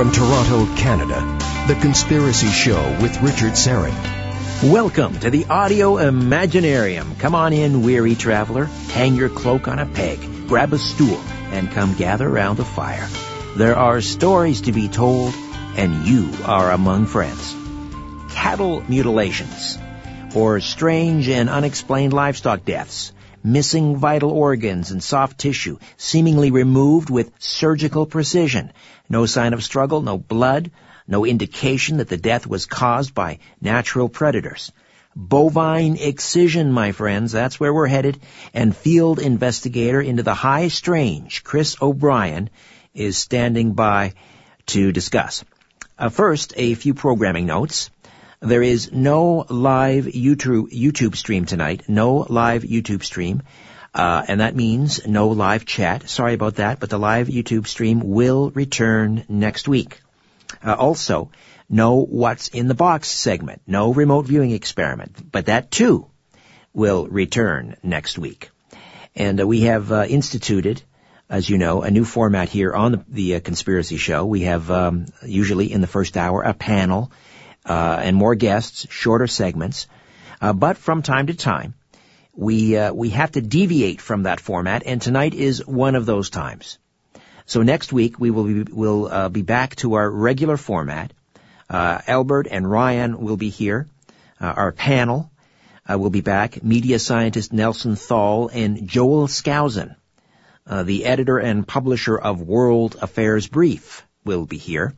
From Toronto, Canada, The Conspiracy Show with Richard Seren. Welcome to the Audio Imaginarium. Come on in, weary traveler. Hang your cloak on a peg, grab a stool, and come gather around the fire. There are stories to be told, and you are among friends. Cattle mutilations, or strange and unexplained livestock deaths, missing vital organs and soft tissue, seemingly removed with surgical precision. No sign of struggle, no blood, no indication that the death was caused by natural predators. Bovine excision, my friends, that's where we're headed, and field investigator into the high strange, Chris O'Brien, is standing by to discuss. First, a few programming notes. There is no live YouTube stream tonight, no live YouTube stream, and that means no live chat. Sorry about that, but the live YouTube stream will return next week. Also, no What's in the Box segment, no remote viewing experiment, but that too will return next week. And we have instituted, as you know, a new format here on the Conspiracy Show. We have usually in the first hour a panel and more guests, shorter segments. But from time to time, we have to deviate from that format, and tonight is one of those times. So next week we will be back to our regular format. Albert and Ryan will be here. Our panel will be back. Media scientist Nelson Thal and Joel Skousen, the editor and publisher of World Affairs Brief, will be here.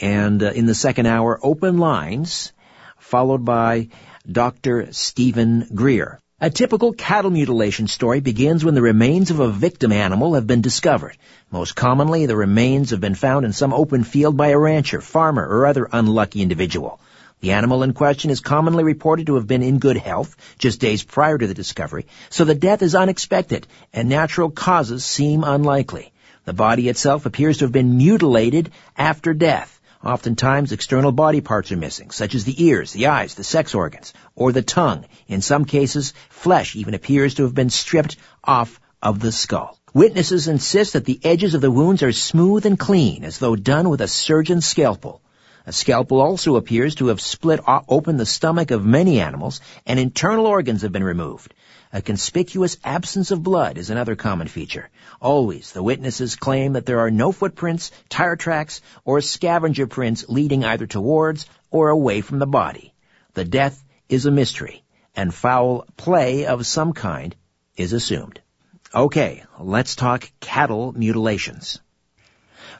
And in the second hour, open lines, followed by Dr. Stephen Greer. A typical cattle mutilation story begins when the remains of a victim animal have been discovered. Most commonly, the remains have been found in some open field by a rancher, farmer, or other unlucky individual. The animal in question is commonly reported to have been in good health just days prior to the discovery, so the death is unexpected and natural causes seem unlikely. The body itself appears to have been mutilated after death. Oftentimes, external body parts are missing, such as the ears, the eyes, the sex organs, or the tongue. In some cases, flesh even appears to have been stripped off of the skull. Witnesses insist that the edges of the wounds are smooth and clean, as though done with a surgeon's scalpel. A scalpel also appears to have split open the stomach of many animals, and internal organs have been removed. A conspicuous absence of blood is another common feature. Always, the witnesses claim that there are no footprints, tire tracks, or scavenger prints leading either towards or away from the body. The death is a mystery, and foul play of some kind is assumed. Okay, let's talk cattle mutilations.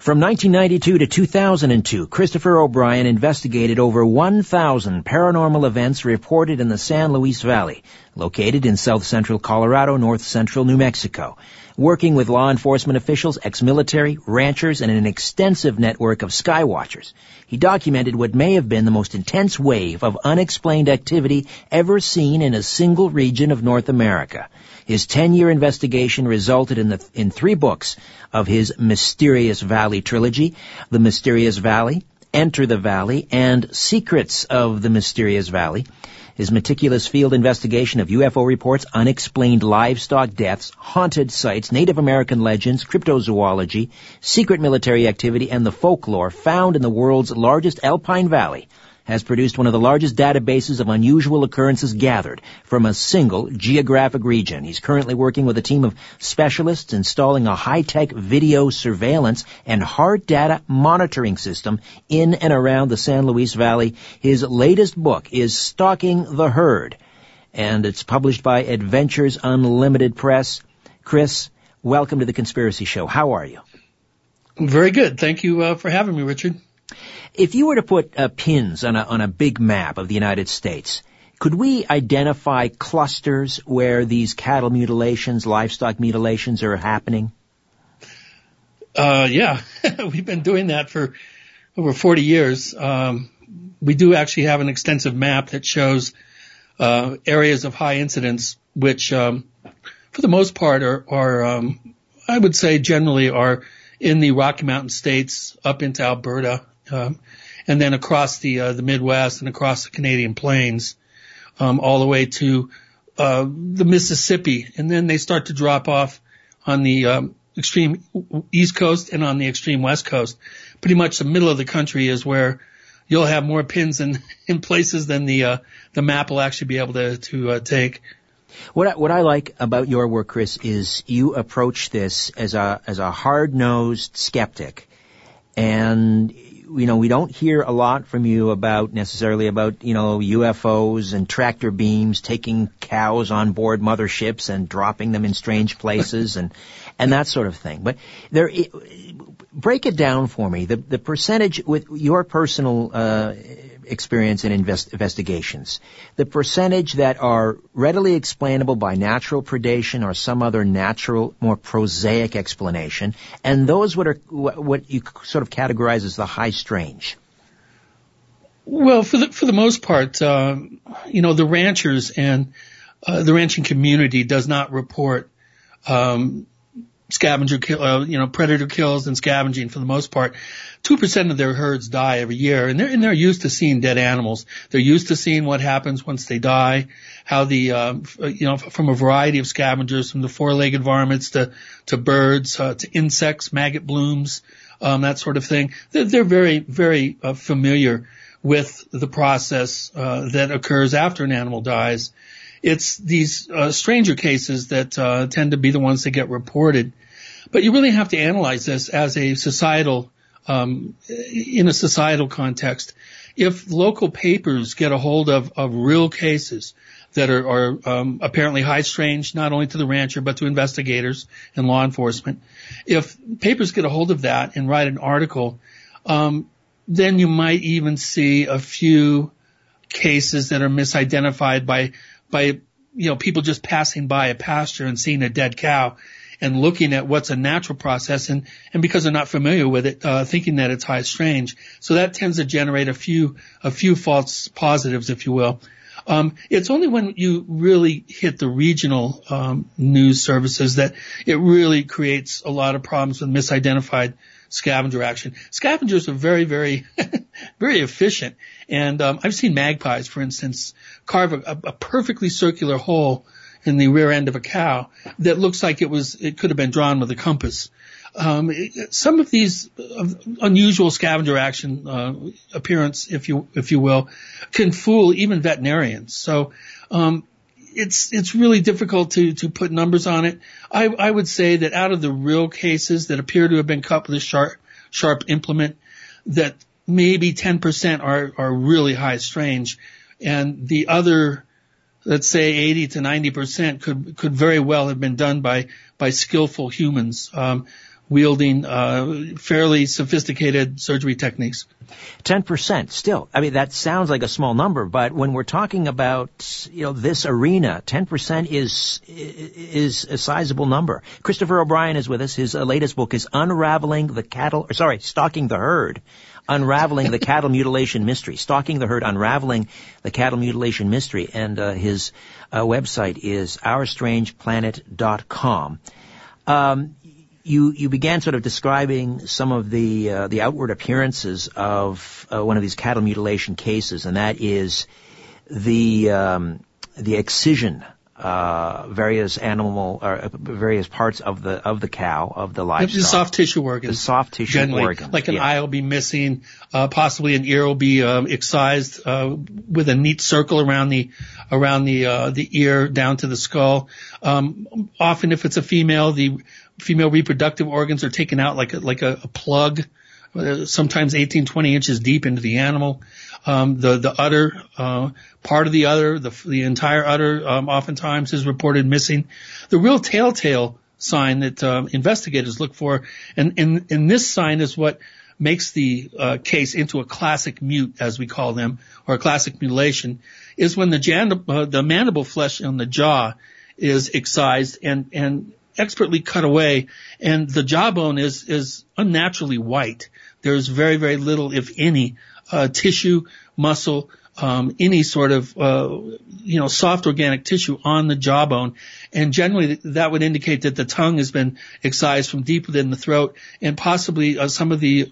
From 1992 to 2002, Christopher O'Brien investigated over 1,000 paranormal events reported in the San Luis Valley, located in south-central Colorado, north-central New Mexico, working with law enforcement officials, ex-military, ranchers, and an extensive network of skywatchers. He documented what may have been the most intense wave of unexplained activity ever seen in a single region of North America. His 10-year investigation resulted in three books of his Mysterious Valley trilogy, The Mysterious Valley, Enter the Valley, and Secrets of the Mysterious Valley. His meticulous field investigation of UFO reports, unexplained livestock deaths, haunted sites, Native American legends, cryptozoology, secret military activity, and the folklore found in the world's largest alpine valley has produced one of the largest databases of unusual occurrences gathered from a single geographic region. He's currently working with a team of specialists installing a high-tech video surveillance and hard data monitoring system in and around the San Luis Valley. His latest book is Stalking the Herd, and it's published by Adventures Unlimited Press. Chris, welcome to The Conspiracy Show. How are you? Very good. Thank you for having me, Richard. If you were to put pins on a big map of the United States, could we identify clusters where these cattle mutilations, livestock mutilations are happening? Yeah, we've been doing that for over 40 years. We do actually have an extensive map that shows areas of high incidence, which for the most part are I would say generally are in the Rocky Mountain states up into Alberta. And then across the Midwest and across the Canadian Plains, all the way to the Mississippi, and then they start to drop off on the extreme East Coast and on the extreme West Coast. Pretty much the middle of the country is where you'll have more pins in places than the map will actually be able to take. What I like about your work, Chris, is you approach this as a hard-nosed skeptic, and you know we don't hear a lot from you about you know UFOs and tractor beams taking cows on board motherships and dropping them in strange places and that sort of thing. But break it down for me, the percentage with your personal experience in investigations, the percentage that are readily explainable by natural predation or some other natural, more prosaic explanation, and those what you sort of categorize as the high strange. Well, for the most part, you know, the ranchers and the ranching community does not report scavenger kill, predator kills and scavenging for the most part. 2% of their herds die every year, and they're used to seeing dead animals. They're used to seeing what happens once they die, how the from a variety of scavengers, from the four-legged varmints to birds to insects, maggot blooms, that sort of thing. They're very, very familiar with the process that occurs after an animal dies. It's these stranger cases that tend to be the ones that get reported. But you really have to analyze this as a societal, in a societal context. If local papers get a hold of real cases that are apparently high strange, not only to the rancher but to investigators and law enforcement, if papers get a hold of that and write an article, then you might even see a few cases that are misidentified by people just passing by a pasture and seeing a dead cow and looking at what's a natural process and because they're not familiar with it, thinking that it's high strange. So that tends to generate a few false positives, if you will. It's only when you really hit the regional news services that it really creates a lot of problems with misidentified scavenger action. Scavengers are very, very, very efficient. And I've seen magpies, for instance, carve a perfectly circular hole in the rear end of a cow that looks like it could have been drawn with a compass. Some of these unusual scavenger action appearance, if you will, can fool even veterinarians. So it's really difficult to put numbers on it. I would say that out of the real cases that appear to have been cut with a sharp implement, that maybe 10% are really high strange, and the other, let's say 80 to 90% could very well have been done by skillful humans wielding fairly sophisticated surgery techniques. 10% still. I mean, that sounds like a small number, but when we're talking about, this arena, 10% is a sizable number. Christopher O'Brien is with us. His latest book is Stalking the Herd. Unraveling the Cattle Mutilation Mystery, Stalking the Herd, Unraveling the Cattle Mutilation Mystery, and his website is OurStrangePlanet.com. You began sort of describing some of the outward appearances of one of these cattle mutilation cases, and that is the excision, various parts of the cow, of the livestock. The soft tissue organs. The soft tissue organs. Like an eye will be missing, possibly an ear will be excised with a neat circle around the ear down to the skull. Often, if it's a female, the female reproductive organs are taken out like a plug, sometimes 18, 20 inches deep into the animal. The udder, part of the udder, the entire udder, oftentimes is reported missing. The real telltale sign that investigators look for, and this sign is what makes the case into a classic mute, as we call them, or a classic mutilation, is when the mandible flesh on the jaw is excised and expertly cut away, and the jawbone is unnaturally white. There's very, very little, if any, tissue, muscle, any sort of soft organic tissue on the jawbone, and generally that would indicate that the tongue has been excised from deep within the throat, and possibly some of the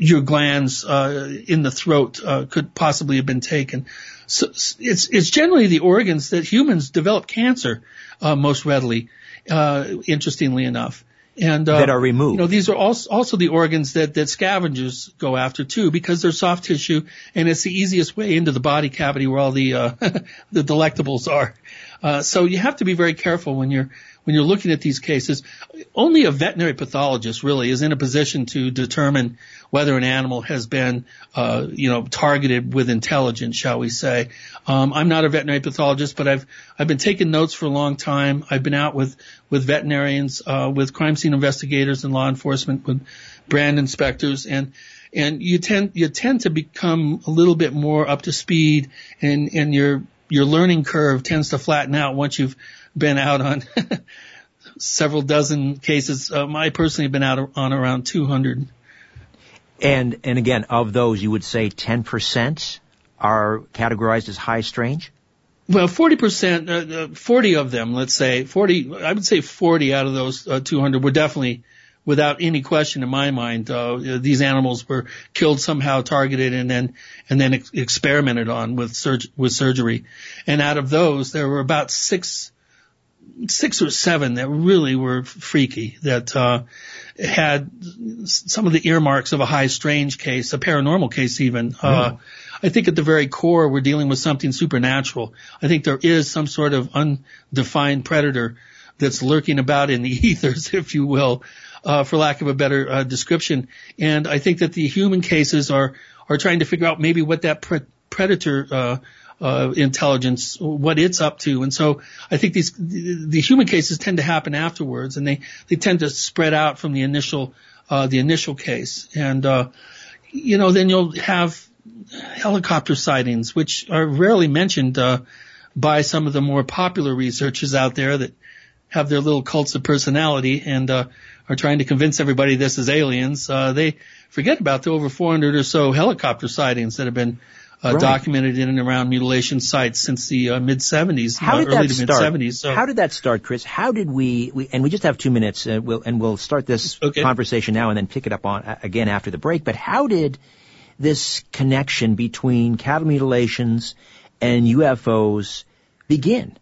your glands in the throat could possibly have been taken. So it's generally the organs that humans develop cancer most readily. interestingly enough. And, that are removed. You know, these are also the organs that scavengers go after too, because they're soft tissue and it's the easiest way into the body cavity where all the delectables are. So you have to be very careful when you're looking at these cases. Only a veterinary pathologist really is in a position to determine whether an animal has been, targeted with intelligence, shall we say. I'm not a veterinary pathologist, but I've been taking notes for a long time. I've been out with veterinarians, with crime scene investigators and law enforcement, with brand inspectors, and you tend to become a little bit more up to speed, and your learning curve tends to flatten out once you've been out on several dozen cases. I personally have been out on around 200. And again, of those, you would say 10% are categorized as high strange? Well, 40%, 40 of them, let's say, 40, I would say 40 out of those 200 were definitely, without any question in my mind, these animals were killed somehow, targeted, and then experimented on with surgery. And out of those, there were about six or seven that really were freaky, that had some of the earmarks of a high strange case, a paranormal case even. Mm. I think at the very core, we're dealing with something supernatural. I think there is some sort of undefined predator that's lurking about in the ethers, if you will, for lack of a better description. And I think that the human cases are trying to figure out maybe what that predator intelligence, what it's up to. And so I think the human cases tend to happen afterwards, and they tend to spread out from the initial case. And then you'll have helicopter sightings, which are rarely mentioned by some of the more popular researchers out there that have their little cults of personality and are trying to convince everybody this is aliens. They forget about the over 400 or so helicopter sightings that have been documented in and around mutilation sites since the mid-70s, early to mid-70s. So. How did that start, Chris? How did we and we just have 2 minutes, we'll start this conversation now and then pick it up on again after the break, but how did this connection between cattle mutilations and UFOs begin?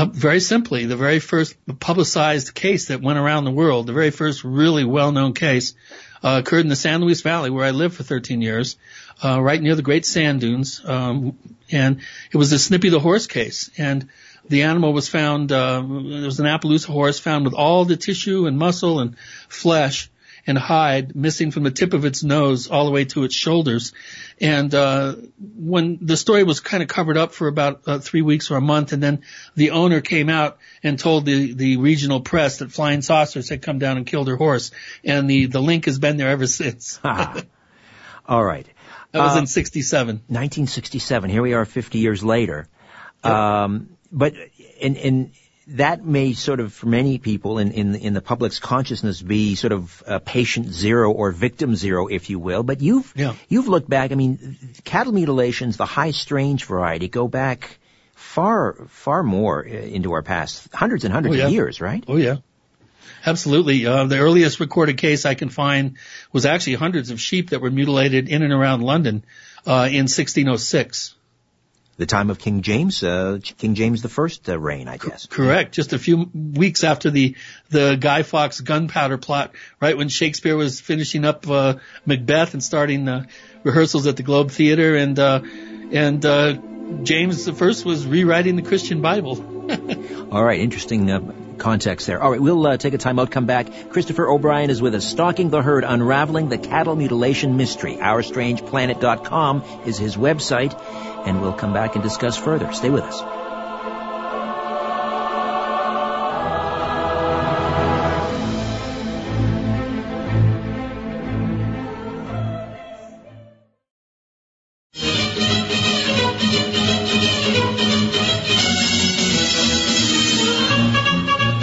Very simply, the very first publicized case that went around the world, the very first really well-known case, occurred in the San Luis Valley, where I lived for 13 years, right near the Great Sand Dunes. And it was the Snippy the horse case. And the animal was found, it was an Appaloosa horse found with all the tissue and muscle and flesh and hide missing from the tip of its nose all the way to its shoulders. And when the story was kind of covered up for about 3 weeks or a month, and then the owner came out and told the regional press that flying saucers had come down and killed her horse. And the link has been there ever since. All right. That was in 67. 1967. Here we are 50 years later. Yep. But that may sort of, for many people in the public's consciousness, be sort of patient zero or victim zero, if you will. But you've looked back. I mean, cattle mutilations, the high strange variety, go back far, far more into our past, hundreds and hundreds of years, right? Oh, yeah. Absolutely. The earliest recorded case I can find was actually hundreds of sheep that were mutilated in and around London in 1606. The time of King James the First reign, I guess. Correct. Just a few weeks after the Guy Fawkes gunpowder plot, right when Shakespeare was finishing up Macbeth and starting rehearsals at the Globe Theater, and James the First was rewriting the Christian Bible. All right, interesting context there. All right, we'll take a time out, come back. Christopher O'Brien is with us. Stalking the Herd, Unraveling the Cattle Mutilation Mystery. OurStrangePlanet.com is his website, and we'll come back and discuss further. Stay with us.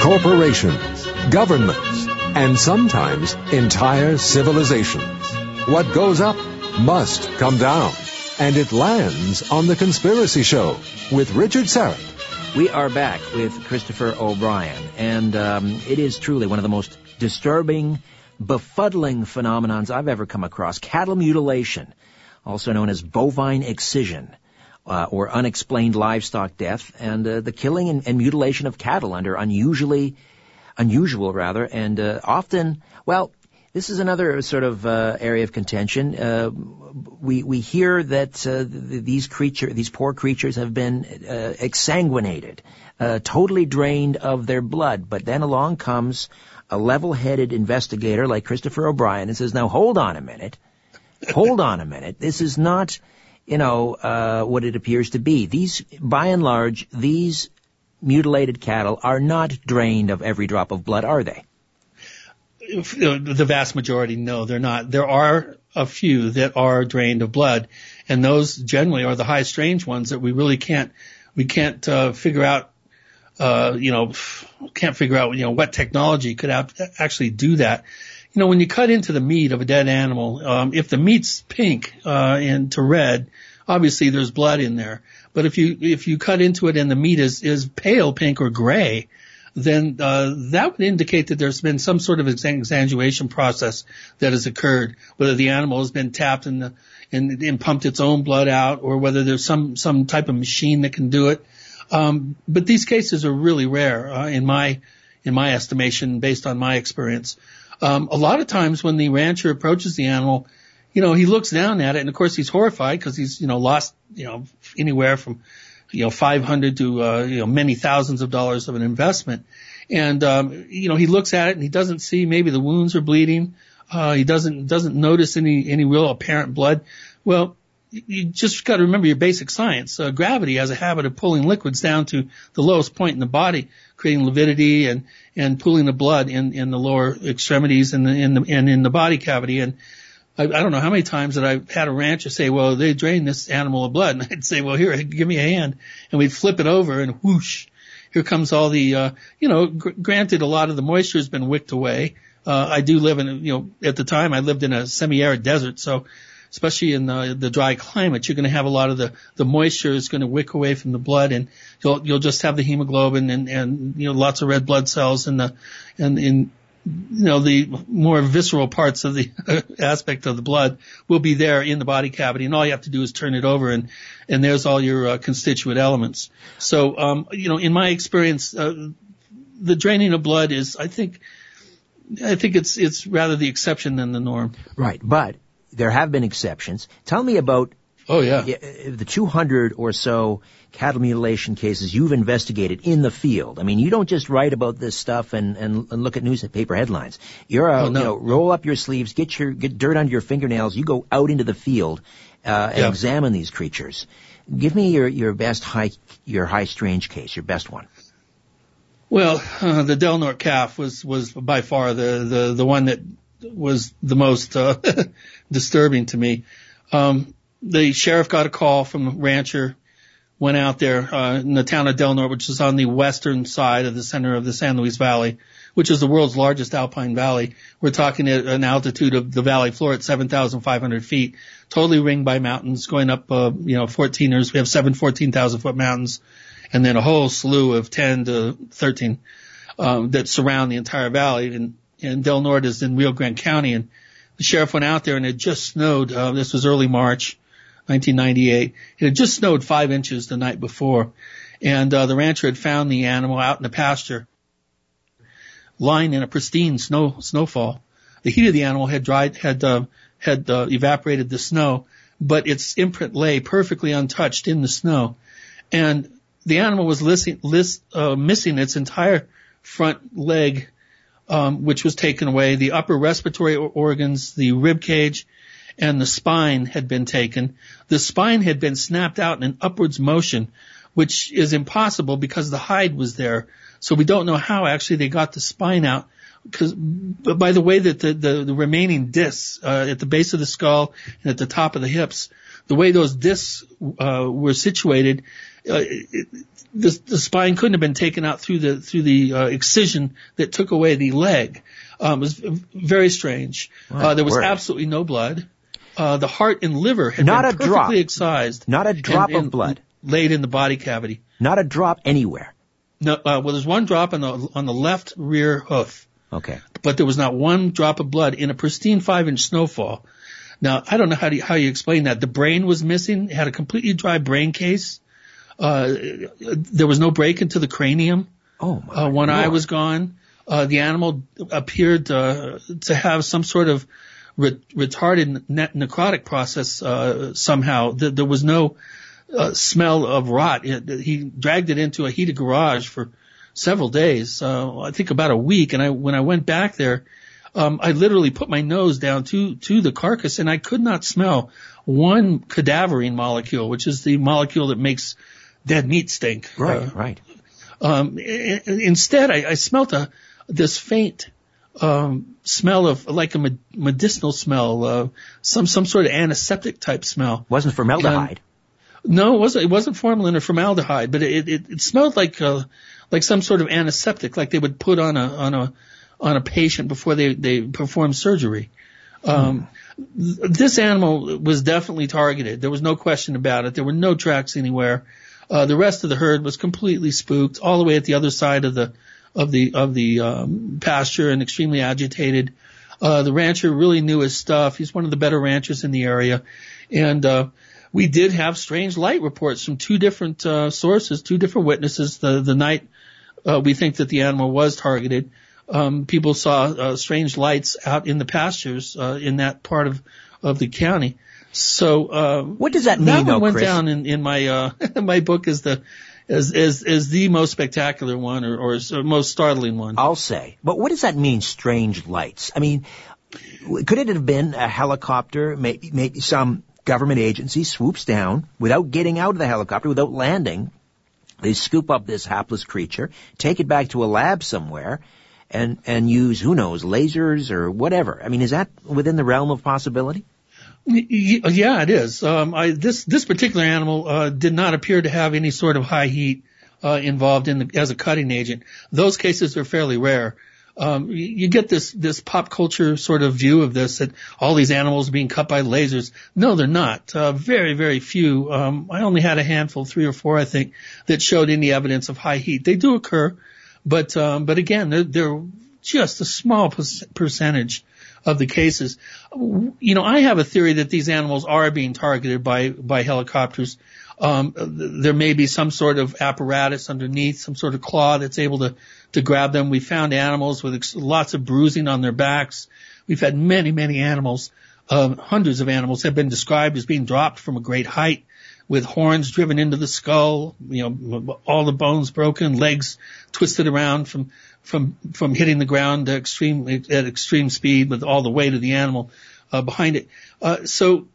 Corporations, governments, and sometimes entire civilizations. What goes up must come down. And it lands on The Conspiracy Show with Richard Seren. We are back with Christopher O'Brien, and it is truly one of the most disturbing, befuddling phenomenons I've ever come across. Cattle mutilation, also known as bovine excision, or unexplained livestock death, and the killing and mutilation of cattle under unusual, and often, well, this is another sort of area of contention. We hear that these poor creatures have been exsanguinated, totally drained of their blood. But then along comes a level-headed investigator like Christopher O'Brien and says, "Now hold on a minute, This is not, what it appears to be. These, by and large, these mutilated cattle are not drained of every drop of blood, are they?" The vast majority, no, they're not. There are a few that are drained of blood, and those generally are the high strange ones that we really can't figure out, what technology could actually do that. You know, when you cut into the meat of a dead animal, if the meat's pink, and to red, obviously there's blood in there. But if you cut into it and the meat is pale pink or gray, then that would indicate that there's been some sort of exsanguination process that has occurred, whether the animal has been tapped and pumped its own blood out, or whether there's some type of machine that can do it. But these cases are really rare, in my estimation, based on my experience. A lot of times when the rancher approaches the animal, he looks down at it, and of course he's horrified because he's lost anywhere from $500 to many thousands of dollars of an investment, and he looks at it and he doesn't see maybe the wounds are bleeding. He doesn't notice any real apparent blood. Well, you just got to remember your basic science. Gravity has a habit of pulling liquids down to the lowest point in the body, creating lividity and pooling the blood in the lower extremities and in the body cavity. And I don't know how many times that I've had a rancher say, "Well, they drained this animal of blood," and I'd say, "Well, here, give me a hand," and we'd flip it over, and whoosh, here comes all the, granted, a lot of the moisture has been wicked away. I do live in, at the time I lived in a semi-arid desert, so especially in the dry climate, you're going to have a lot of the moisture is going to wick away from the blood, and you'll just have the hemoglobin and lots of red blood cells the more visceral parts of the aspect of the blood will be there in the body cavity, and all you have to do is turn it over, and there's all your constituent elements. So, in my experience, the draining of blood is, I think it's rather the exception than the norm. Right, but there have been exceptions. Tell me about the 200 or so cattle mutilation cases you've investigated in the field. I mean, you don't just write about this stuff and look at newspaper headlines. You're roll up your sleeves, get dirt under your fingernails. You go out into the field and examine these creatures. Give me your best high strange case, your best one. Well, the Del Norte calf was by far the one that was the most disturbing to me. The sheriff got a call from a rancher, went out there in the town of Del Norte, which is on the western side of the center of the San Luis Valley, which is the world's largest alpine valley. We're talking at an altitude of the valley floor at 7,500 feet, totally ringed by mountains, going up, 14ers. We have 7 14,000-foot mountains, and then a whole slew of 10 to 13 that surround the entire valley. And Del Norte is in Rio Grande County, and the sheriff went out there, and it just snowed. This was early March 1998. It had just snowed 5 inches the night before, and the rancher had found the animal out in the pasture, lying in a pristine snowfall. The heat of the animal had dried, had evaporated the snow, but its imprint lay perfectly untouched in the snow, and the animal was missing its entire front leg, which was taken away. The upper respiratory organs, the rib cage, and the spine had been taken. The spine had been snapped out in an upwards motion, which is impossible because the hide was there. So we don't know how actually they got the spine out, but by the way that the remaining discs at the base of the skull and at the top of the hips, the way those discs were situated, the spine couldn't have been taken out through the excision that took away the leg. It was very strange. There was absolutely no blood. The heart and liver had been perfectly excised. Not a drop of blood laid in the body cavity. Not a drop anywhere. No. Well, there's one drop on the left rear hoof. Okay. But there was not one drop of blood in a pristine 5-inch snowfall. Now, I don't know how you explain that. The brain was missing. It had a completely dry brain case. There was no break into the cranium. Oh, my God. One eye was gone. The animal appeared to have some sort of retarded necrotic process somehow. There was no smell of rot. He dragged it into a heated garage for several days, I think about a week. And when I went back there, I literally put my nose down to the carcass, and I could not smell one cadaverine molecule, which is the molecule that makes dead meat stink. Right. Instead, I smelt this faint smell of like a medicinal smell, some sort of antiseptic type smell. Wasn't formaldehyde. No, it wasn't formalin or formaldehyde, but it smelled like some sort of antiseptic, like they would put on a patient before they perform surgery. This animal was definitely targeted. There was no question about it. There were no tracks anywhere. The rest of the herd was completely spooked, all the way at the other side of the pasture, and extremely agitated. The rancher really knew his stuff. He's one of the better ranchers in the area. And we did have strange light reports from two different sources, two different witnesses. The night we think that the animal was targeted, people saw strange lights out in the pastures in that part of the county. So what does that mean, though, Chris? That one went down in my my book as the most spectacular one or most startling one, I'll say. But what does that mean, strange lights? I mean, could it have been a helicopter? Maybe some government agency swoops down without getting out of the helicopter, without landing. They scoop up this hapless creature, take it back to a lab somewhere, and use, who knows, lasers or whatever. I mean, is that within the realm of possibility? Yeah, it is. This particular animal did not appear to have any sort of high heat involved as a cutting agent. Those cases are fairly rare. You get this pop culture sort of view of this, that all these animals being cut by lasers. No, they're not. Very, very few. I only had a handful, 3 or 4, I think, that showed any evidence of high heat. They do occur, but again, they're just a small percentage of the cases. You know, I have a theory that these animals are being targeted by helicopters. There may be some sort of apparatus underneath, some sort of claw that's able to grab them. We found animals with lots of bruising on their backs. We've had many, many animals, hundreds of animals have been described as being dropped from a great height with horns driven into the skull, you know, all the bones broken, legs twisted around from hitting the ground at extreme speed with all the weight of the animal behind it. So,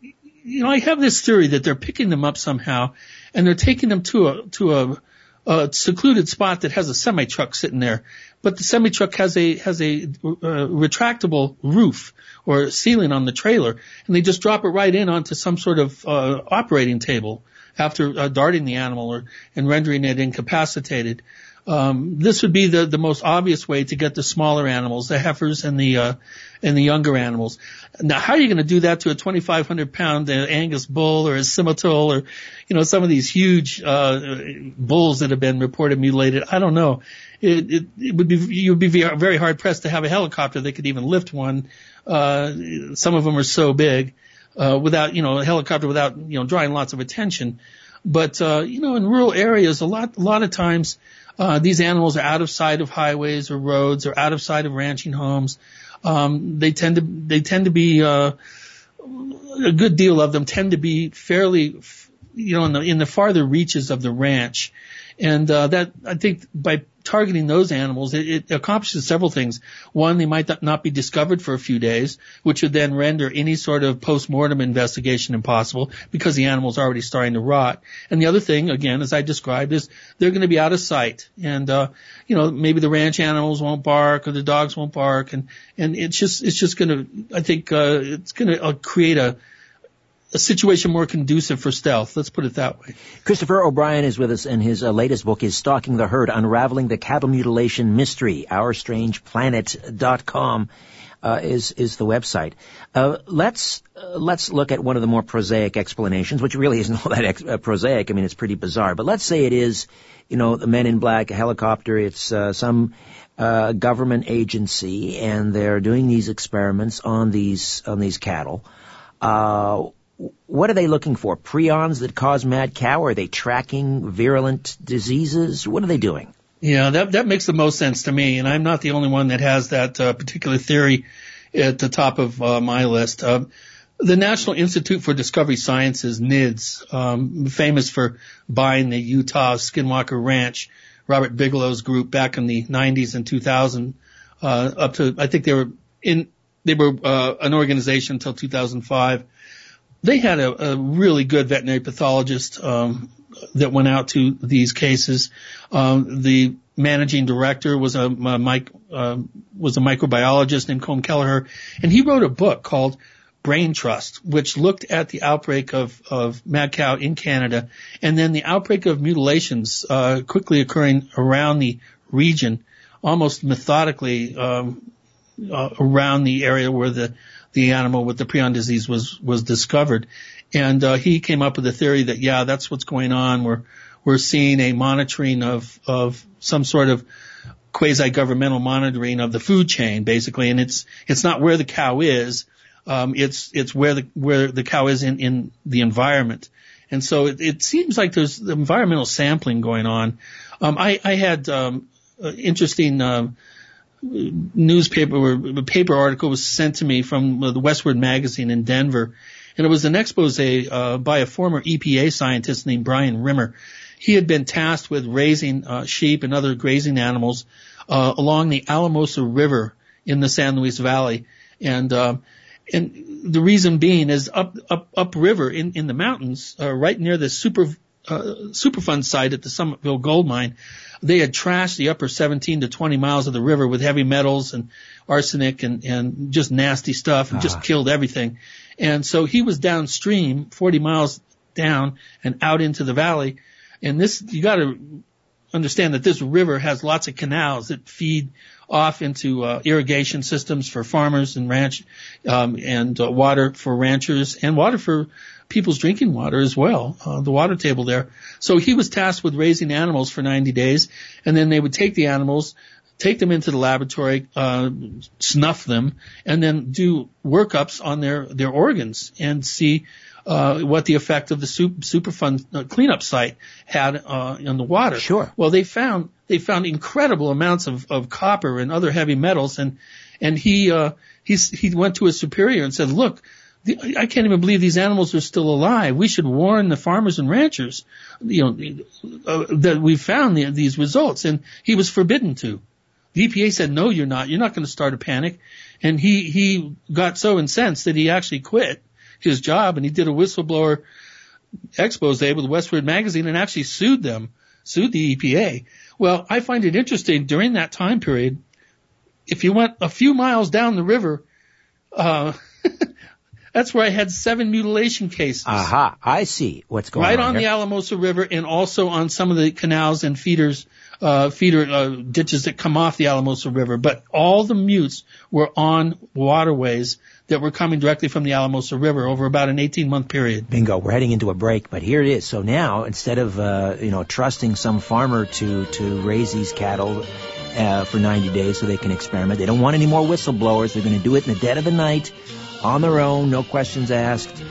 you know, I have this theory that they're picking them up somehow, and they're taking them to a secluded spot that has a semi truck sitting there. But the semi truck has a retractable roof or ceiling on the trailer, and they just drop it right in onto some sort of operating table after darting the animal and rendering it incapacitated. This would be the most obvious way to get the smaller animals, the heifers and the younger animals. Now, how are you going to do that to a 2,500-pound Angus bull or a simmental or, you know, some of these huge bulls that have been reported mutilated? I don't know. You'd be very hard pressed to have a helicopter that could even lift one. Some of them are so big, without drawing lots of attention. But you know, in rural areas, a lot of times these animals are out of sight of highways or roads, or out of sight of ranching homes. They tend to be a good deal of them tend to be fairly, you know, in the farther reaches of the ranch, and that, I think, by targeting those animals, it accomplishes several things. One, they might not be discovered for a few days, which would then render any sort of post-mortem investigation impossible because the animal's already starting to rot. And the other thing, again, as I described, is they're going to be out of sight. And, you know, maybe the ranch animals won't bark or the dogs won't bark. And it's just going to, I think, it's going to create a situation more conducive for stealth. Let's put it that way. Christopher O'Brien is with us, and his latest book is Stalking the Herd, Unraveling the Cattle Mutilation Mystery. OurStrangePlanet.com is the website. Let's look at one of the more prosaic explanations, which really isn't all that prosaic. I mean, it's pretty bizarre. But let's say it is, you know, the men in black, a helicopter. It's some government agency, and they're doing these experiments on these cattle. What are they looking for? Prions that cause mad cow? Are they tracking virulent diseases? What are they doing? Yeah, that makes the most sense to me, and I'm not the only one that has that particular theory at the top of my list. The National Institute for Discovery Sciences, NIDS, famous for buying the Utah Skinwalker Ranch, Robert Bigelow's group back in the 90s and 2000, up to, I think they were an organization until 2005. They had a really good veterinary pathologist, that went out to these cases. The managing director was a microbiologist named Colm Kelleher, and he wrote a book called Brain Trust, which looked at the outbreak of mad cow in Canada, and then the outbreak of mutilations quickly occurring around the region, almost methodically around the area where the animal with the prion disease was discovered. And he came up with a theory that, yeah, that's what's going on. We're seeing a monitoring of some sort of quasi-governmental monitoring of the food chain, basically. And it's not where the cow is. It's where the cow is in the environment. And so it seems like there's environmental sampling going on. I had, interesting, paper article was sent to me from the Westword Magazine in Denver. And it was an expose by a former EPA scientist named Brian Rimmer. He had been tasked with raising sheep and other grazing animals along the Alamosa River in the San Luis Valley. And the reason being is upriver in the mountains, right near the Superfund site at the Summitville gold mine, they had trashed the upper 17 to 20 miles of the river with heavy metals and arsenic and just nasty stuff, and just killed everything. And so he was downstream, 40 miles down and out into the valley. And this, you got to understand that this river has lots of canals that feed off into irrigation systems for farmers and ranch, and water for ranchers, and water for people's drinking water as well, the water table there. So he was tasked with raising animals for 90 days, and then they would take the animals, take them into the laboratory, snuff them, and then do workups on their organs and see what the effect of the Superfund cleanup site had on the water. Sure. Well, they found incredible amounts of copper and other heavy metals, and he went to his superior and said, "Look, I can't even believe these animals are still alive. We should warn the farmers and ranchers, that we found these results." And he was forbidden to. The EPA said, "No, you're not. You're not going to start a panic." And he got so incensed that he actually quit his job, and he did a whistleblower expose with Westword Magazine and actually sued the EPA. Well, I find it interesting, during that time period, if you went a few miles down the river, that's where I had 7 mutilation cases. Aha, I see what's going on. Right on the Alamosa River, and also on some of the canals and feeder ditches that come off the Alamosa River. But all the mutes were on waterways that were coming directly from the Alamosa River over about an 18-month period. Bingo. We're heading into a break, but here it is. So now, instead of trusting some farmer to raise these cattle for 90 days so they can experiment, they don't want any more whistleblowers. They're going to do it in the dead of the night, on their own, no questions asked,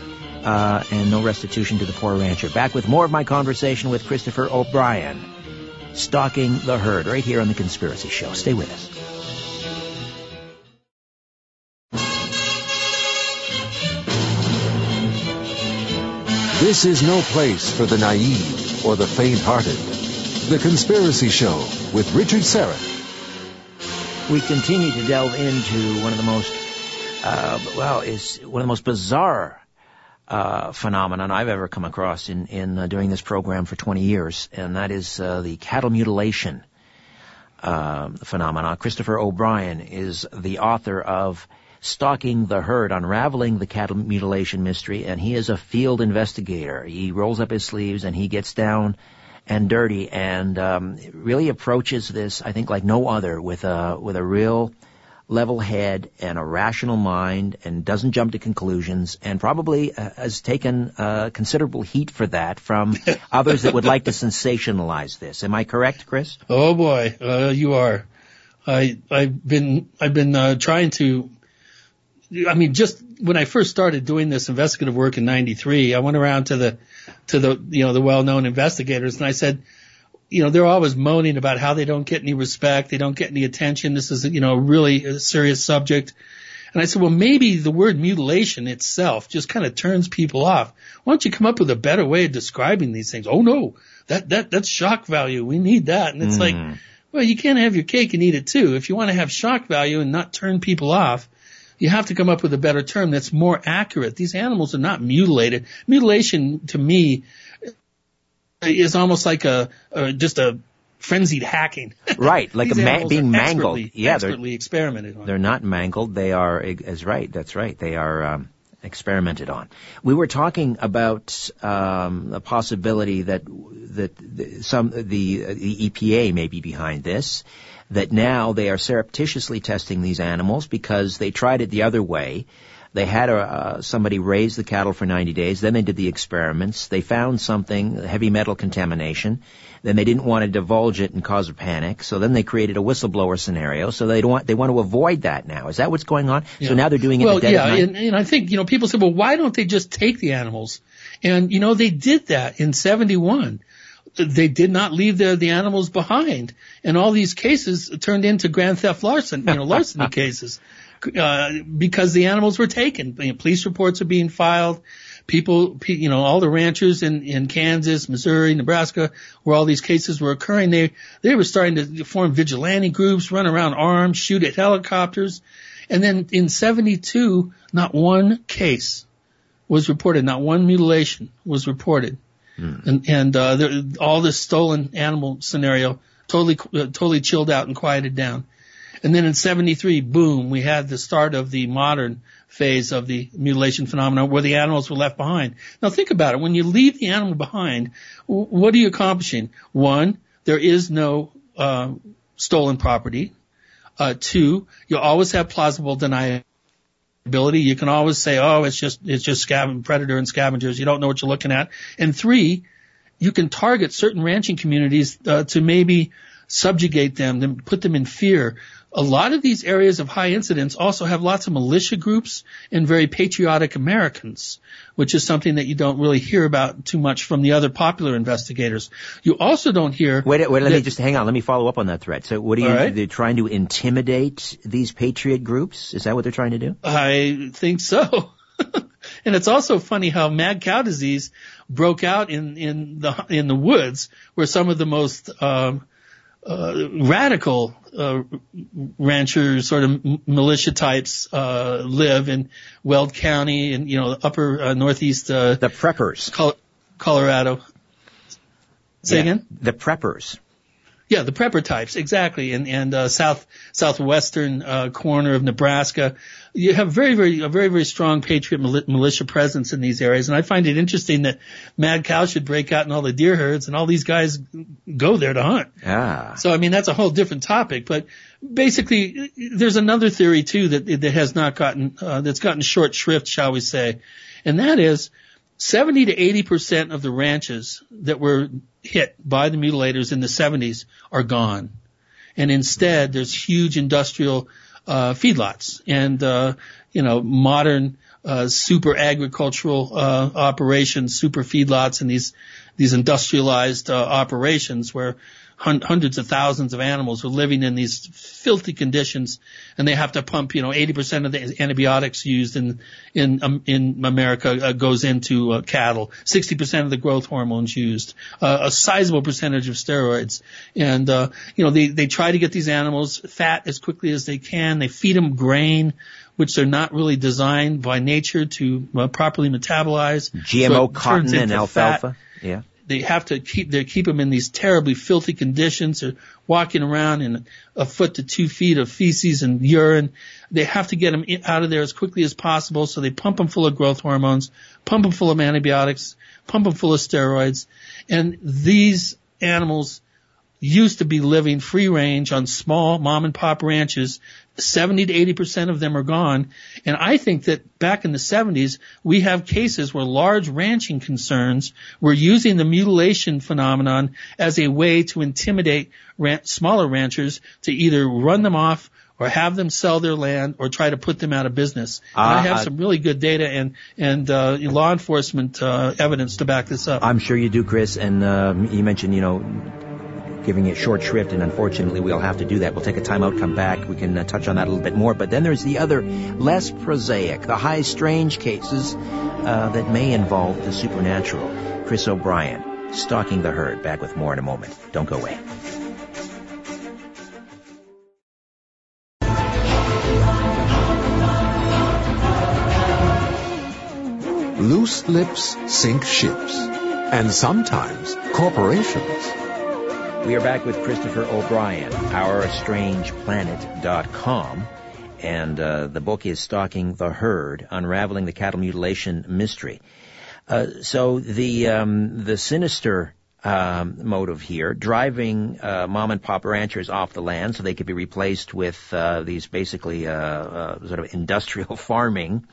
and no restitution to the poor rancher. Back with more of my conversation with Christopher O'Brien, Stalking the Herd, right here on The Conspiracy Show. Stay with us. This is no place for the naive or the faint-hearted. The Conspiracy Show with Richard Seren. We continue to delve into one of the most, bizarre phenomenon I've ever come across in doing this program for 20 years, and that is the cattle mutilation phenomenon. Christopher O'Brien is the author of Stalking the Herd, Unraveling the Cattle Mutilation Mystery, and he is a field investigator. He rolls up his sleeves and he gets down and dirty, and really approaches this, I think, like no other, with a real level head and a rational mind, and doesn't jump to conclusions, and probably has taken considerable heat for that from others that would like to sensationalize this. Am I correct, Chris? Oh boy, you are. I've been trying to. I mean, just when I first started doing this investigative work in '93, I went around to the the well-known investigators, and I said, they're always moaning about how they don't get any respect, they don't get any attention. This is really a serious subject. And I said, well, maybe the word mutilation itself just kind of turns people off. Why don't you come up with a better way of describing these things? Oh no, that's shock value. We need that. And it's like, well, you can't have your cake and eat it too. If you want to have shock value and not turn people off, you have to come up with a better term that's more accurate. These animals are not mutilated. Mutilation to me is almost like just a frenzied hacking. Right, like being mangled. Expertly experimented on. They're not mangled. They are, they are experimented on. We were talking about the possibility that the EPA may be behind this, that now they are surreptitiously testing these animals because they tried it the other way. They had somebody raise the cattle for 90 days. Then they did the experiments. They found something, heavy metal contamination. Then they didn't want to divulge it and cause a panic. So then they created a whistleblower scenario. So they want to avoid that now. Is that what's going on? Yeah. So now they're doing it. Well, and I think people say, well, why don't they just take the animals? And they did that in '71. They did not leave the animals behind, and all these cases turned into grand theft larceny cases. Because the animals were taken. Police reports are being filed. People, all the ranchers in Kansas, Missouri, Nebraska, where all these cases were occurring, they were starting to form vigilante groups, run around armed, shoot at helicopters. And then in 72, not one case was reported. Not one mutilation was reported. And all this stolen animal scenario totally chilled out and quieted down. And then in 73, boom, we had the start of the modern phase of the mutilation phenomenon where the animals were left behind. Now think about it. When you leave the animal behind, what are you accomplishing? One, there is no stolen property. Two, you'll always have plausible deniability. You can always say, oh, it's just predator and scavengers. You don't know what you're looking at. And three, you can target certain ranching communities to maybe subjugate them, then put them in fear. A lot of these areas of high incidence also have lots of militia groups and very patriotic Americans, which is something that you don't really hear about too much from the other popular investigators. You also don't hear... Wait, let me just hang on. Let me follow up on that thread. So what they're trying to intimidate these patriot groups? Is that what they're trying to do? I think so. And it's also funny how mad cow disease broke out in the woods where some of the most, radical ranchers, sort of militia types live in Weld County and upper northeast. The preppers, Colorado. Say again. The preppers. Yeah, the prepper types, exactly, and southwestern corner of Nebraska. You have a very, very strong patriot militia presence in these areas, and I find it interesting that mad cows should break out in all the deer herds, and all these guys go there to hunt. Ah. So, that's a whole different topic, but basically, there's another theory too that has not gotten that's gotten short shrift, shall we say, and that is 70 to 80% of the ranches that were hit by the mutilators in the 70s are gone. And instead, there's huge industrial, feedlots and, modern, super agricultural, operations, super feedlots and these industrialized, operations where hundreds of thousands of animals are living in these filthy conditions, and they have to pump, 80% of the antibiotics used in America goes into cattle, 60% of the growth hormones used, a sizable percentage of steroids. And, they try to get these animals fat as quickly as they can. They feed them grain, which they're not really designed by nature to properly metabolize. GMO cotton and alfalfa. Fat. Yeah. They have to keep them in these terribly filthy conditions. They're walking around in a foot to 2 feet of feces and urine. They have to get them out of there as quickly as possible. So they pump them full of growth hormones, pump them full of antibiotics, pump them full of steroids. And these animals used to be living free range on small mom and pop ranches. 70 to 80% of them are gone. And I think that back in the 70s, we have cases where large ranching concerns were using the mutilation phenomenon as a way to intimidate smaller ranchers to either run them off or have them sell their land or try to put them out of business. And I have some really good data and law enforcement evidence to back this up. I'm sure you do, Chris. And you mentioned, giving it short shrift, and unfortunately we'll have to do that. We'll take a time out, come back. We can touch on that a little bit more. But then there's the other, less prosaic, the high strange cases that may involve the supernatural. Chris O'Brien, Stalking the Herd, back with more in a moment. Don't go away. Loose lips sink ships, and sometimes corporations. We are back with Christopher O'Brien, OurStrangePlanet.com, and the book is Stalking the Herd, Unraveling the Cattle Mutilation Mystery. So the sinister motive here, driving mom and pop ranchers off the land so they could be replaced with these basically sort of industrial farming.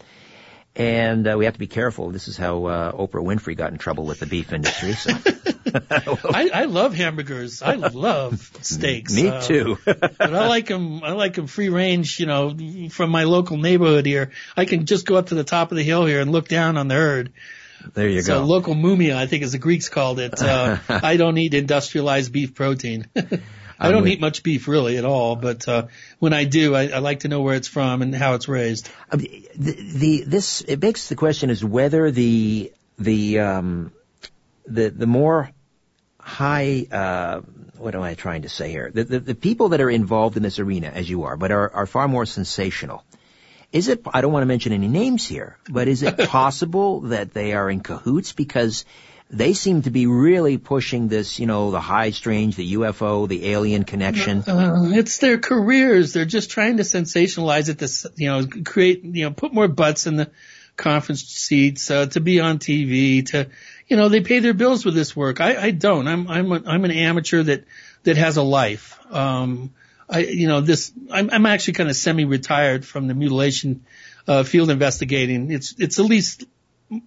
And we have to be careful. This is how Oprah Winfrey got in trouble with the beef industry. So. I love hamburgers. I love steaks. Me too. But I like them free range, from my local neighborhood here. I can just go up to the top of the hill here and look down on the herd. There you go. So local mumia, I think as the Greeks called it. I don't eat industrialized beef protein. I don't eat much beef really at all, but when I do, I like to know where it's from and how it's raised. It begs the question is whether the more high what am I trying to say here? The people that are involved in this arena, as you are, but are far more sensational. Is it? I don't want to mention any names here, but is it possible that they are in cahoots because? They seem to be really pushing this, the high strange, the UFO, the alien connection. It's their careers. They're just trying to sensationalize it, put more butts in the conference seats, to be on TV, they pay their bills with this work. I don't. I'm an amateur that has a life. I'm actually kind of semi-retired from the mutilation, field investigating. It's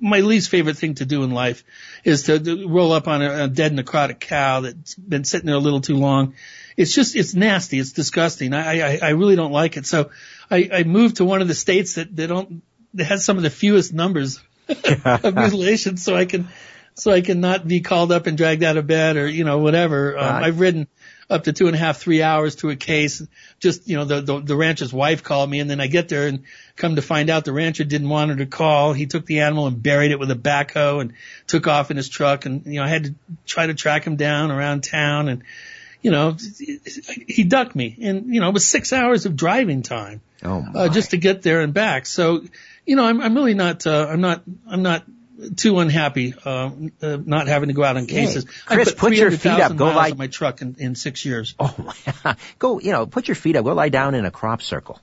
my least favorite thing to do in life is to roll up on a dead necrotic cow that's been sitting there a little too long. It's nasty. It's disgusting. I really don't like it. So I moved to one of the states that has some of the fewest numbers of mutilations so I can not be called up and dragged out of bed or, whatever. I've ridden up to 2.5-3 hours to a case. Just, the rancher's wife called me, and then I get there and come to find out the rancher didn't want her to call. He took the animal and buried it with a backhoe and took off in his truck. And, I had to try to track him down around town. And, he ducked me. And, it was 6 hours of driving time just to get there and back. So, I'm really not, I'm not too unhappy not having to go out on cases. Chris, put your feet up. Go lie on my truck in 6 years. Oh my! Go, put your feet up. Go lie down in a crop circle.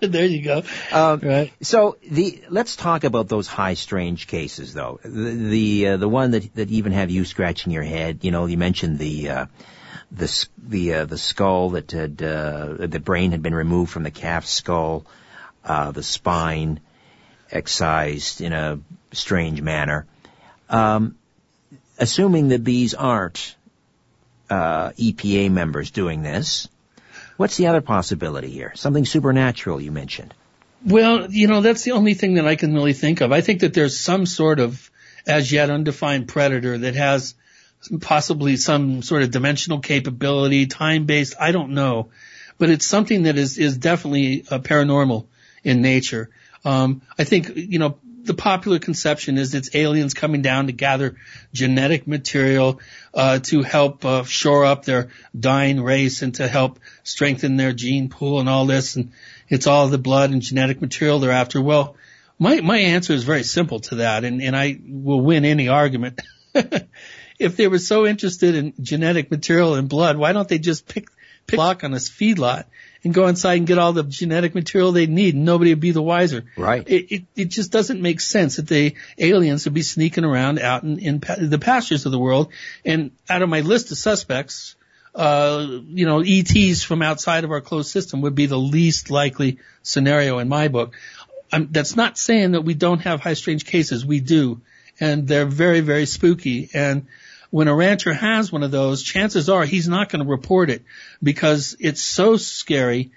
There you go. Right. So let's talk about those high strange cases, though. The one that even have you scratching your head. You mentioned the skull that had the brain had been removed from the calf's skull, the spine. Excised in a strange manner. Assuming that these aren't EPA members doing this, what's the other possibility here? Something supernatural you mentioned. Well, that's the only thing that I can really think of. I think that there's some sort of as yet undefined predator that has possibly some sort of dimensional capability, time-based, I don't know. But it's something that is definitely paranormal in nature. I think, the popular conception is it's aliens coming down to gather genetic material, to help, shore up their dying race and to help strengthen their gene pool and all this. And it's all the blood and genetic material they're after. Well, my answer is very simple to that. And I will win any argument. If they were so interested in genetic material and blood, why don't they just pick a block on a feedlot and go inside and get all the genetic material they need, and nobody would be the wiser. Right. It just doesn't make sense that the aliens would be sneaking around out in the pastures of the world. And out of my list of suspects, ETs from outside of our closed system would be the least likely scenario in my book. That's not saying that we don't have high strange cases. We do. And they're very, very spooky. And when a rancher has one of those, chances are he's not going to report it because it's so scary.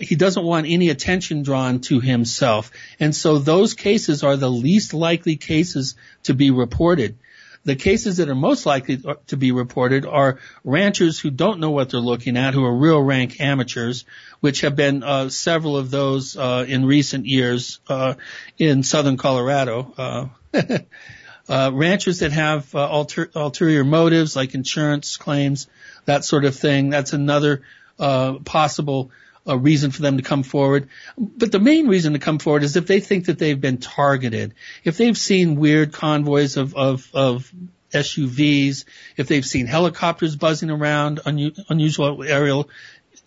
He doesn't want any attention drawn to himself. And so those cases are the least likely cases to be reported. The cases that are most likely to be reported are ranchers who don't know what they're looking at, who are real rank amateurs, which have been several of those in recent years in southern Colorado. Ranchers that have ulterior motives like insurance claims, that sort of thing. That's another possible reason for them to come forward. But the main reason to come forward is if they think that they've been targeted, if they've seen weird convoys of SUVs, if they've seen helicopters buzzing around, unusual aerial,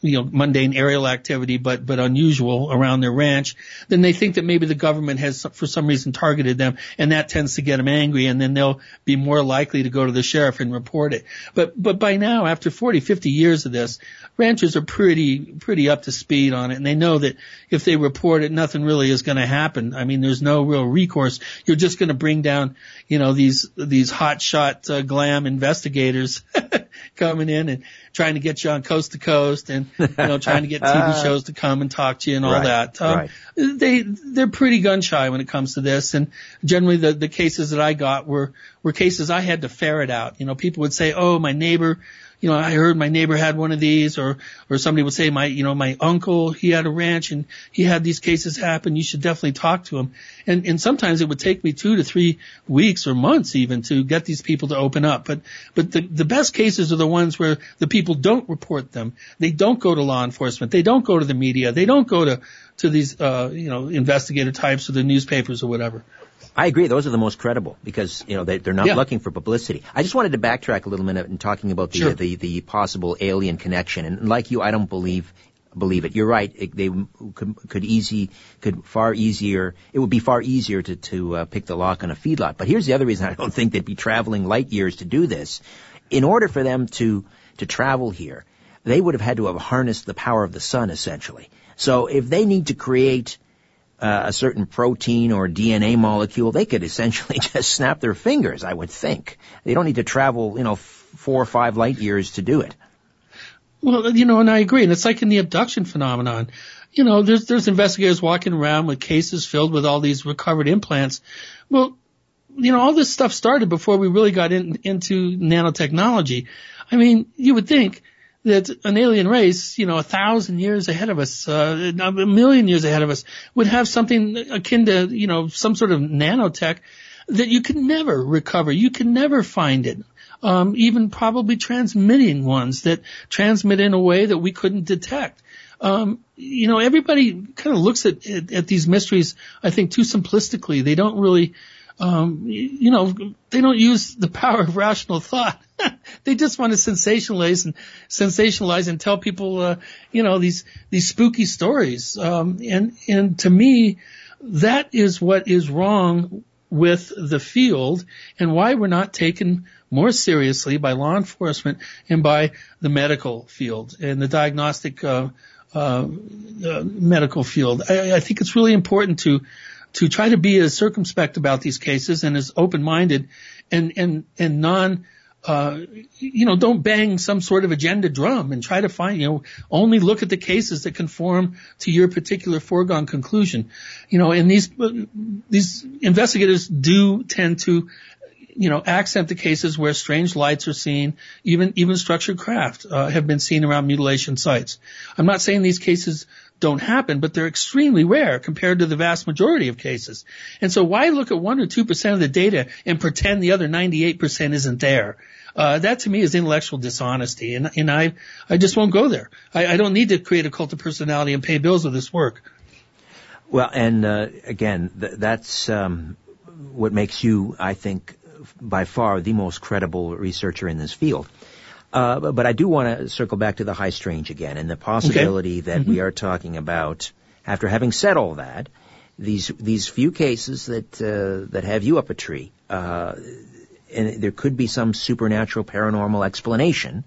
mundane aerial activity, but unusual around their ranch, then they think that maybe the government has for some reason targeted them, and that tends to get them angry, and then they'll be more likely to go to the sheriff and report it. But by now, after 40, 50 years of this, ranchers are pretty up to speed on it, and they know that if they report it, nothing really is going to happen. I mean, there's no real recourse. You're just going to bring down, these hotshot glam investigators coming in and trying to get you on Coast to Coast and, trying to get TV shows to come and talk to you and all that. They're pretty gun shy when it comes to this. And generally the cases that I got were cases I had to ferret out. People would say, oh, my neighbor, I heard my neighbor had one of these, or somebody would say my uncle, he had a ranch and he had these cases happen. You should definitely talk to him. And sometimes it would take me 2 to 3 weeks or months even to get these people to open up. But the best cases are the ones where the people don't report them. They don't go to law enforcement. They don't go to the media. They don't go to these, investigative types or the newspapers or whatever. I agree. Those are the most credible because, they're not looking for publicity. I just wanted to backtrack a little minute in talking about the possible alien connection. And like you, I don't believe it. You're right. It would be far easier to pick the lock on a feedlot. But here's the other reason I don't think they'd be traveling light years to do this. In order for them to travel here, they would have had to have harnessed the power of the sun, essentially. So if they need to create a certain protein or DNA molecule, they could essentially just snap their fingers, I would think. They don't need to travel, 4 or 5 light years to do it. Well, and I agree. And it's like in the abduction phenomenon. There's investigators walking around with cases filled with all these recovered implants. Well, all this stuff started before we really got into nanotechnology. I mean, you would think that an alien race, 1,000 years ahead of us, a million years ahead of us, would have something akin to, some sort of nanotech that you could never recover. You could never find it. Even probably transmitting ones that transmit in a way that we couldn't detect. Everybody kind of looks at these mysteries, I think, too simplistically. They don't really, they don't use the power of rational thought. They just want to sensationalize and tell people, these spooky stories. And to me, that is what is wrong with the field and why we're not taken more seriously by law enforcement and by the medical field and the diagnostic, medical field. I think it's really important to try to be as circumspect about these cases and as open-minded and non, don't bang some sort of agenda drum and try to find, only look at the cases that conform to your particular foregone conclusion. And these investigators do tend to, accent the cases where strange lights are seen, even structured craft, have been seen around mutilation sites. I'm not saying these cases don't happen, but they're extremely rare compared to the vast majority of cases. And so why look at 1 or 2% of the data and pretend the other 98% isn't there? That to me is intellectual dishonesty, and I just won't go there. I don't need to create a cult of personality and pay bills with this work. Well, and again, that's what makes you, I think, by far the most credible researcher in this field. But I do want to circle back to the high strange again and the possibility that we are talking about, after having said all that, these few cases that have you up a tree, and there could be some supernatural paranormal explanation.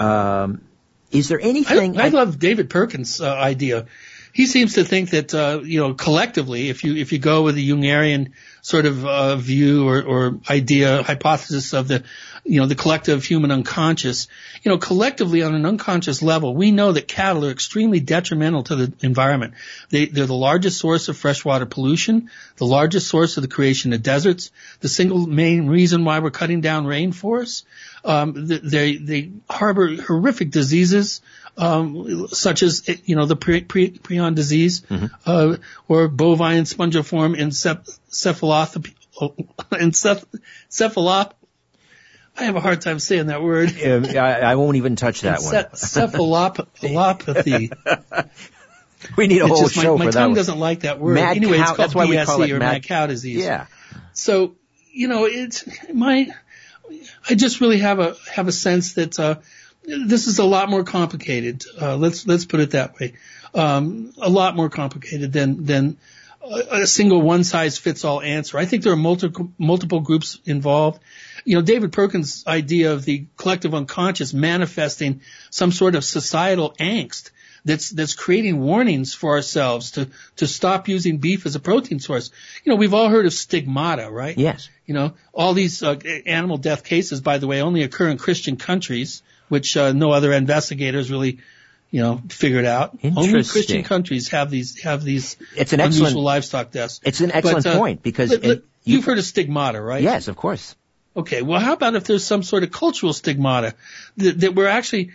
Is there anything? I love David Perkins' idea he seems to think that, collectively, if you go with the Jungerian sort of view or idea, hypothesis of the, the collective human unconscious, collectively on an unconscious level, we know that cattle are extremely detrimental to the environment. They're the largest source of freshwater pollution, the largest source of the creation of deserts, the single main reason why we're cutting down rainforests. They harbor horrific diseases, such as, the prion disease, mm-hmm. Or bovine spongiform encephalopathy. I have a hard time saying that word. I won't even touch that one. Encephalopathy. We need a whole show for that. My tongue doesn't like that word. Anyway, it's called BSE or mad cow disease. Yeah. So, I just really have a sense that this is a lot more complicated. Let's put it that way. A lot more complicated than a single one-size-fits-all answer. I think there are multiple groups involved. David Perkins' idea of the collective unconscious manifesting some sort of societal angst that's creating warnings for ourselves to stop using beef as a protein source. We've all heard of stigmata, right? Yes. All these animal death cases, by the way, only occur in Christian countries, which no other investigators really figured out. Only Christian countries have these unusual livestock deaths. It's an excellent point because you've heard of stigmata, right? Yes, of course. Okay, well, how about if there's some sort of cultural stigmata that we're actually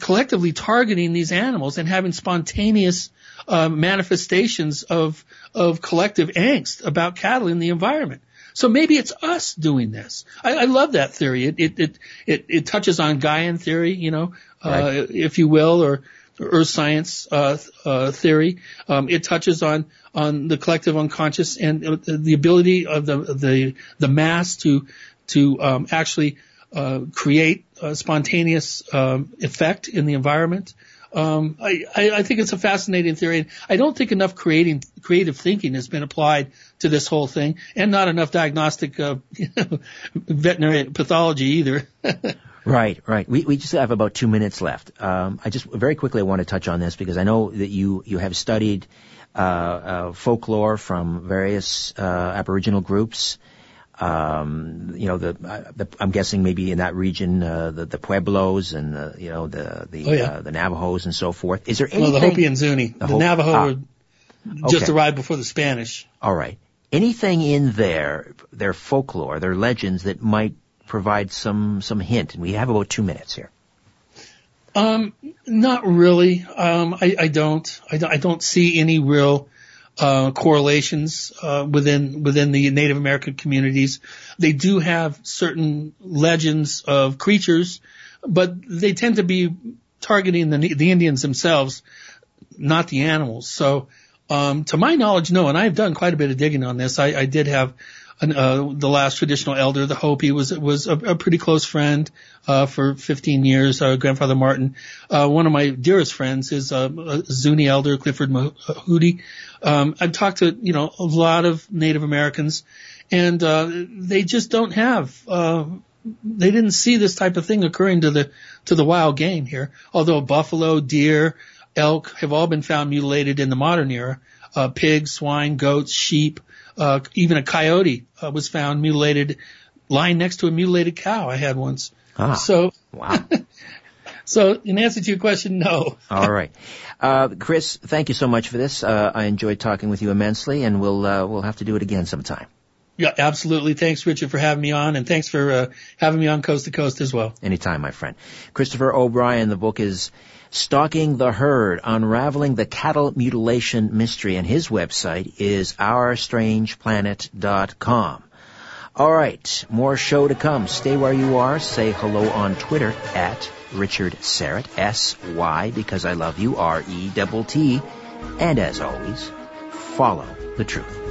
collectively targeting these animals and having spontaneous manifestations of collective angst about cattle in the environment? So maybe it's us doing this. I love that theory. It touches on Gaian theory, right. If you will, or earth science theory. It touches on the collective unconscious and the ability of the mass to actually create a spontaneous effect in the environment. I think it's a fascinating theory. And I don't think enough creative thinking has been applied to this whole thing, and not enough diagnostic veterinary pathology either. Right. We just have about 2 minutes left. I just very quickly want to touch on this because I know that you have studied folklore from various Aboriginal groups. I'm guessing maybe in that region, the Pueblos and the Navajos and so forth. Is there anything? Well, the Hopi and Zuni. The Navajo just arrived before the Spanish. All right. Anything in their folklore, their legends that might provide some hint? And we have about 2 minutes here. Not really. I don't see any real correlations within the Native American communities. They do have certain legends of creatures, but they tend to be targeting the Indians themselves, not the animals. So to my knowledge, no. And I've done quite a bit of digging on this. I did have the last traditional elder, the Hopi, was a pretty close friend for 15 years, Grandfather Martin. One of my dearest friends is a Zuni elder, Clifford Mahudi. I've talked to a lot of Native Americans, and they just don't have they didn't see this type of thing occurring to the wild game here, although buffalo, deer, elk have all been found mutilated in the modern era. Pigs, swine, goats, sheep, even a coyote was found mutilated, lying next to a mutilated cow I had once. So, wow. So in answer to your question, no. All right. Chris, thank you so much for this. I enjoyed talking with you immensely, and we'll have to do it again sometime. Yeah, absolutely. Thanks, Richard, for having me on, and thanks for having me on Coast to Coast as well. Anytime, my friend. Christopher O'Brien, the book is Stalking the Herd, Unraveling the Cattle Mutilation Mystery, and his website is OurStrangePlanet.com. All right, more show to come. Stay where you are. Say hello on Twitter at Richard Serrett, S-Y, because I love you, R-E-T-T. And as always, follow the truth.